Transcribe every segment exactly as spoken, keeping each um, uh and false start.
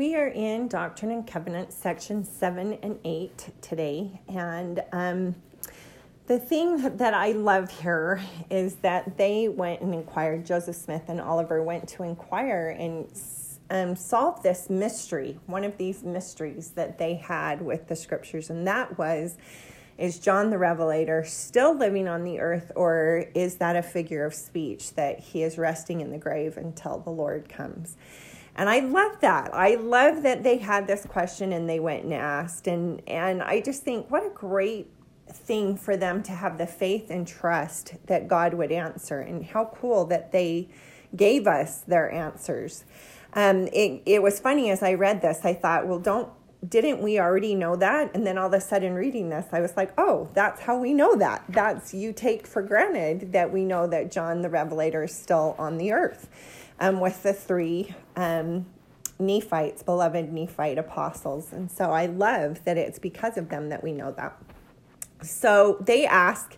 We are in Doctrine and Covenants, section seven and eight today, and um, the thing that I love here is that they went and inquired, Joseph Smith and Oliver went to inquire and um, solve this mystery, one of these mysteries that they had with the scriptures, and that was, is John the Revelator still living on the earth, or is that a figure of speech that he is resting in the grave until the Lord comes? And I love that. I love that they had this question and they went and asked. And, and I just think what a great thing for them to have the faith and trust that God would answer. And how cool that they gave us their answers. Um, it, it was funny as I read this, I thought, well, don't, didn't we already know that? And then all of a sudden reading this, I was like, oh, that's how we know that. That's, you take for granted that we know that John the Revelator is still on the earth. Um, with the three um, Nephites, beloved Nephite apostles. And so I love that it's because of them that we know that. So they ask,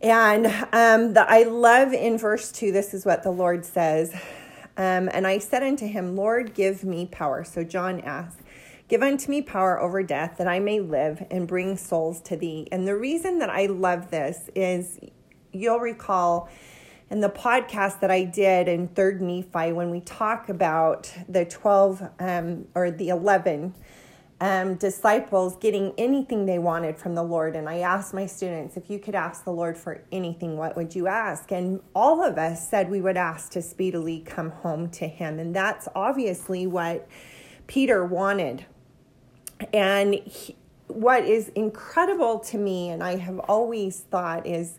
and um, the, I love in verse two, this is what the Lord says. Um, and I said unto him, Lord, give me power. So John asks, give unto me power over death, that I may live and bring souls to thee. And the reason that I love this is, you'll recall, in the podcast that I did in Third Nephi, when we talk about the twelve um, or the eleven um, disciples getting anything they wanted from the Lord, and I asked my students, if you could ask the Lord for anything, what would you ask? And all of us said we would ask to speedily come home to him, and that's obviously what Peter wanted. And he, what is incredible to me, and I have always thought, is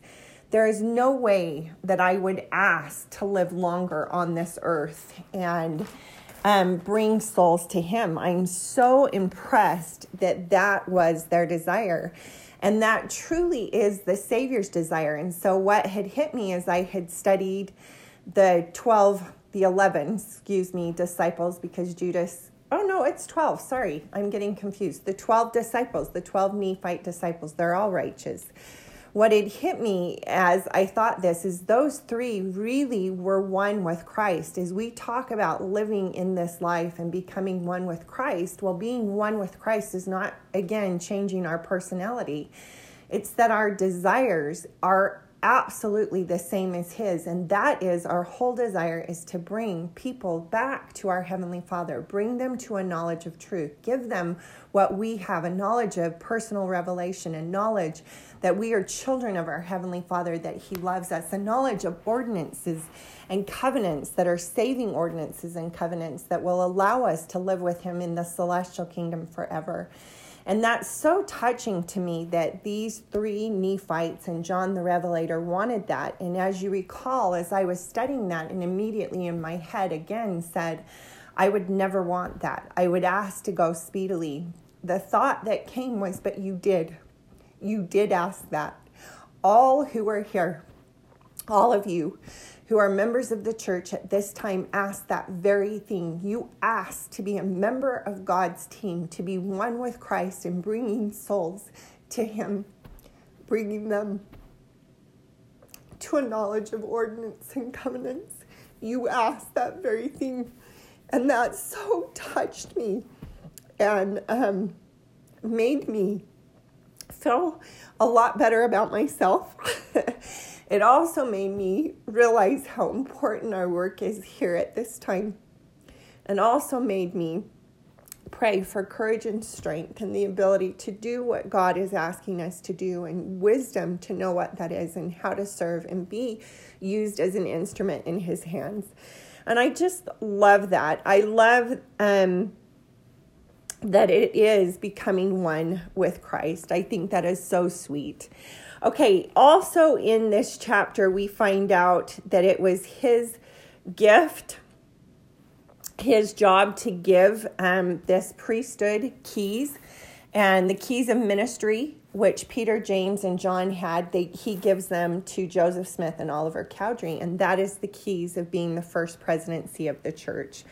there is no way that I would ask to live longer on this earth and um, bring souls to him. I'm so impressed that that was their desire. And that truly is the Savior's desire. And so what had hit me is I had studied the twelve, the eleven, excuse me, disciples, because Judas, oh no, it's twelve. Sorry, I'm getting confused. The twelve disciples, the twelve Nephite disciples, they're all righteous. What had hit me as I thought this is those three really were one with Christ. As we talk about living in this life and becoming one with Christ, well, being one with Christ is not, again, changing our personality. It's that our desires are absolutely the same as his. And that is our whole desire, is to bring people back to our Heavenly Father, bring them to a knowledge of truth, give them what we have, a knowledge of personal revelation and knowledge that we are children of our Heavenly Father, that he loves us, a knowledge of ordinances and covenants that are saving ordinances and covenants that will allow us to live with him in the celestial kingdom forever. And that's so touching to me that these three Nephites and John the Revelator wanted that. And as you recall, as I was studying that, and immediately in my head again said, I would never want that. I would ask to go speedily. The thought that came was, but you did. You did ask that. All who are here, all of you who are members of the church at this time, asked that very thing. You asked to be a member of God's team, to be one with Christ and bringing souls to him, bringing them to a knowledge of ordinance and covenants. You asked that very thing. And that so touched me and um, made me feel a lot better about myself. It also made me realize how important our work is here at this time, and also made me pray for courage and strength and the ability to do what God is asking us to do, and wisdom to know what that is and how to serve and be used as an instrument in his hands. And I just love that. I love um, that it is becoming one with Christ. I think that is so sweet. Okay, also in this chapter, we find out that it was his gift, his job to give um, this priesthood keys, and the keys of ministry, which Peter, James, and John had. They, he gives them to Joseph Smith and Oliver Cowdery, and that is the keys of being the first presidency of the church.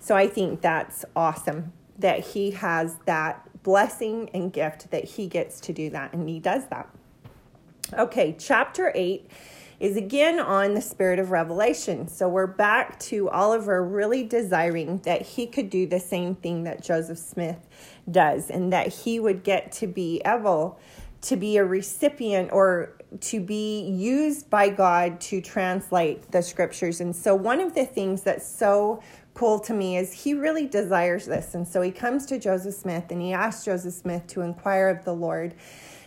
So I think that's awesome that he has that blessing and gift, that he gets to do that, and he does that. Okay, chapter eight is again on the spirit of revelation. So we're back to Oliver really desiring that he could do the same thing that Joseph Smith does, and that he would get to be able to be a recipient or to be used by God to translate the scriptures. And so one of the things that's so cool to me is he really desires this. And so he comes to Joseph Smith and he asks Joseph Smith to inquire of the Lord.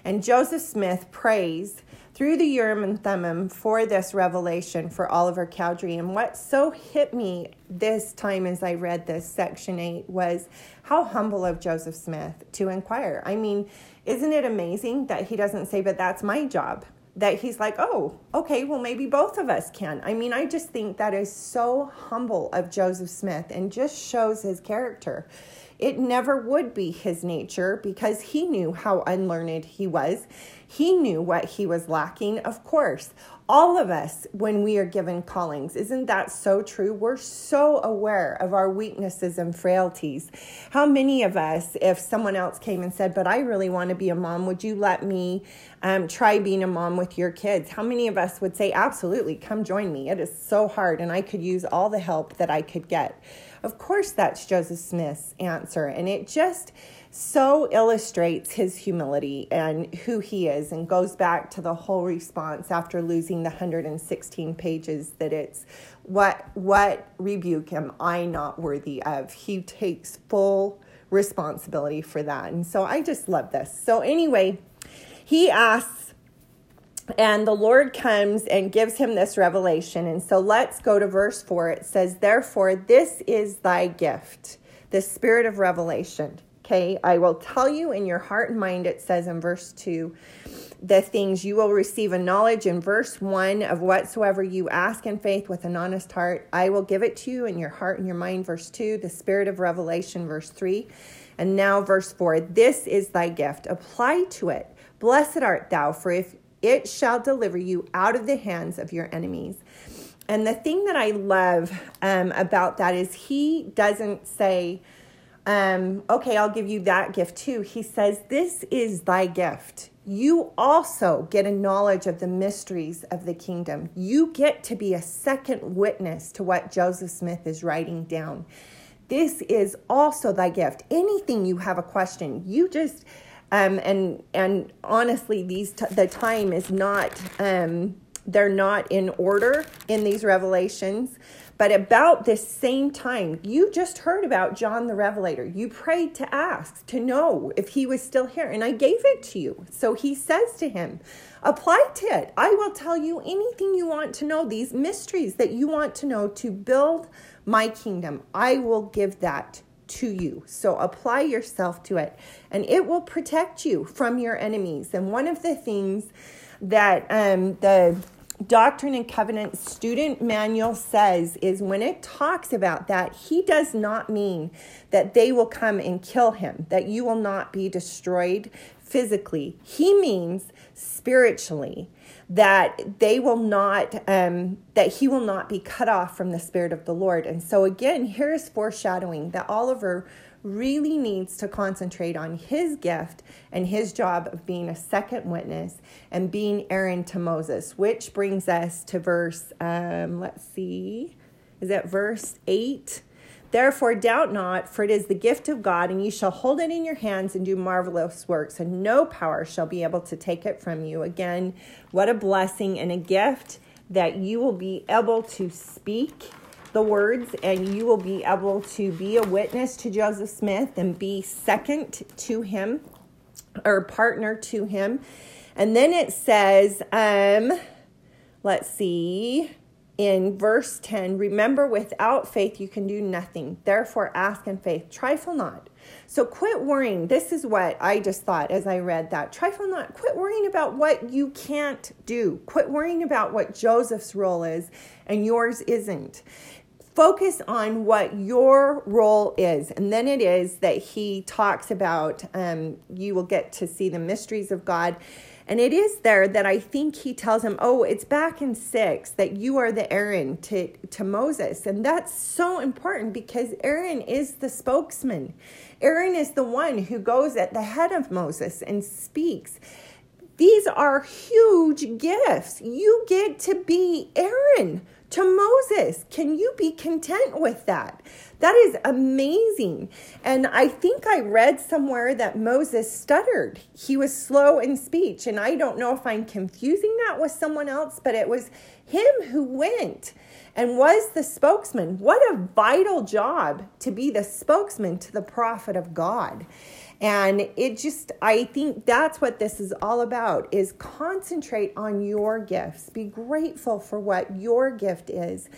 And Joseph Smith prays through the Urim and Thummim for this revelation for Oliver Cowdery. And what so hit me this time as I read this section eight was how humble of Joseph Smith to inquire. I mean, isn't it amazing that he doesn't say, but that's my job? That he's like, oh, okay, well, maybe both of us can. I mean, I just think that is so humble of Joseph Smith and just shows his character. It never would be his nature because he knew how unlearned he was. He knew what he was lacking. Of course, all of us, when we are given callings, isn't that so true? We're so aware of our weaknesses and frailties. How many of us, if someone else came and said, but I really want to be a mom, would you let me um, try being a mom with your kids? How many of us would say, absolutely, come join me. It is so hard and I could use all the help that I could get. Of course, that's Joseph Smith's answer. And it just so illustrates his humility and who he is, and goes back to the whole response after losing the one hundred sixteen pages that it's what what rebuke am I not worthy of? He takes full responsibility for that. And so I just love this. So anyway, he asks, and the Lord comes and gives him this revelation. And so let's go to verse four. It says, therefore, this is thy gift, the spirit of revelation. Okay, I will tell you in your heart and mind, it says in verse two, the things you will receive a knowledge in verse one of whatsoever you ask in faith with an honest heart. I will give it to you in your heart and your mind, verse two, the spirit of revelation, verse three. And now verse four, this is thy gift. Apply to it. Blessed art thou, for if it shall deliver you out of the hands of your enemies. And the thing that I love um, about that is he doesn't say, Um, okay, I'll give you that gift too. He says, this is thy gift. You also get a knowledge of the mysteries of the kingdom. You get to be a second witness to what Joseph Smith is writing down. This is also thy gift. Anything you have a question, you just, um, and, and honestly, these, t- the time is not, um, they're not in order in these revelations. But about this same time, you just heard about John the Revelator. You prayed to ask, to know if he was still here. And I gave it to you. So he says to him, apply to it. I will tell you anything you want to know, these mysteries that you want to know to build my kingdom. I will give that to you. So apply yourself to it. And it will protect you from your enemies. And one of the things that um, the Doctrine and Covenants student manual says is when it talks about that, he does not mean that they will come and kill him, that you will not be destroyed physically. He means spiritually, that they will not, um, that he will not be cut off from the Spirit of the Lord. And so again, here is foreshadowing that Oliver really needs to concentrate on his gift and his job of being a second witness and being Aaron to Moses, which brings us to verse, um, let's see, is that verse eight? Therefore, doubt not, for it is the gift of God, and you shall hold it in your hands and do marvelous works, and no power shall be able to take it from you. Again, what a blessing and a gift that you will be able to speak the words, and you will be able to be a witness to Joseph Smith and be second to him or partner to him. And then it says, um, let's see, in verse ten, remember without faith you can do nothing. Therefore ask in faith, trifle not. So quit worrying. This is what I just thought as I read that. Trifle not. Quit worrying about what you can't do. Quit worrying about what Joseph's role is and yours isn't. Focus on what your role is. And then it is that he talks about um, you will get to see the mysteries of God. And it is there that I think he tells him, oh, it's back in six that you are the Aaron to, to Moses. And that's so important because Aaron is the spokesman. Aaron is the one who goes at the head of Moses and speaks These are huge gifts. You get to be Aaron to Moses. Can you be content with that? That is amazing. And I think I read somewhere that Moses stuttered. He was slow in speech. And I don't know if I'm confusing that with someone else, but it was him who went and was the spokesman. What a vital job to be the spokesman to the prophet of God. And it just, I think that's what this is all about, is concentrate on your gifts. Be grateful for what your gift is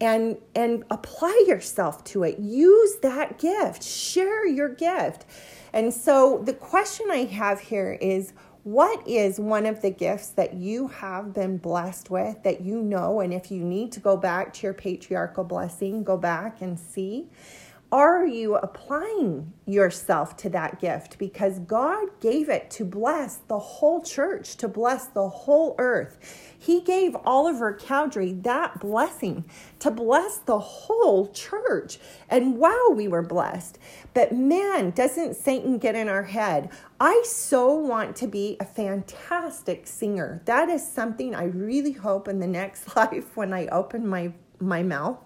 and, and apply yourself to it. Use that gift. Share your gift. And so the question I have here is, what is one of the gifts that you have been blessed with that you know? And if you need to go back to your patriarchal blessing, go back and see. Are you applying yourself to that gift? Because God gave it to bless the whole church, to bless the whole earth. He gave Oliver Cowdery that blessing to bless the whole church. And wow, we were blessed. But man, doesn't Satan get in our head? I so want to be a fantastic singer. That is something I really hope in the next life, when I open my, my mouth,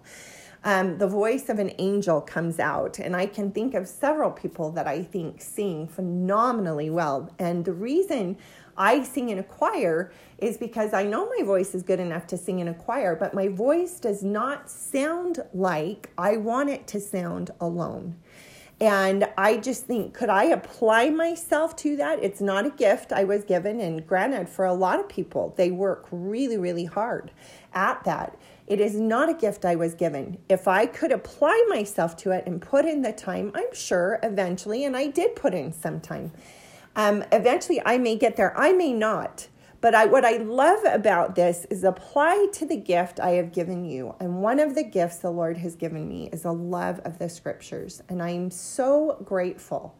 Um, the voice of an angel comes out. And I can think of several people that I think sing phenomenally well. And the reason I sing in a choir is because I know my voice is good enough to sing in a choir, but my voice does not sound like I want it to sound alone. And I just think, could I apply myself to that? It's not a gift I was given. And granted, for a lot of people, they work really, really hard at that. It is not a gift I was given. If I could apply myself to it and put in the time, I'm sure eventually, and I did put in some time, um, eventually I may get there. I may not. But I, what I love about this is, apply to the gift I have given you. And one of the gifts the Lord has given me is a love of the scriptures. And I'm so grateful.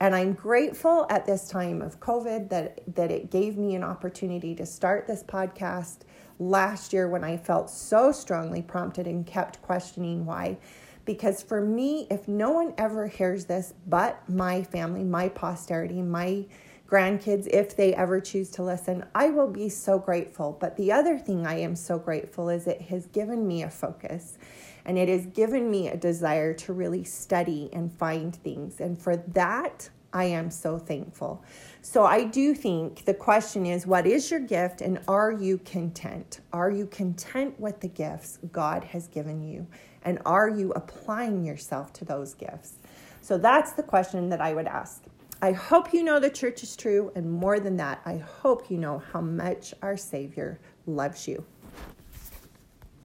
And I'm grateful at this time of COVID that, that it gave me an opportunity to start this podcast last year, when I felt so strongly prompted and kept questioning why. Because for me, if no one ever hears this but my family, my posterity, my grandkids, if they ever choose to listen, I will be so grateful. But the other thing I am so grateful is, it has given me a focus, and it has given me a desire to really study and find things. And for that, I am so thankful. So I do think the question is, what is your gift, and are you content? Are you content with the gifts God has given you? And are you applying yourself to those gifts? So that's the question that I would ask. I hope you know the church is true, and more than that, I hope you know how much our Savior loves you.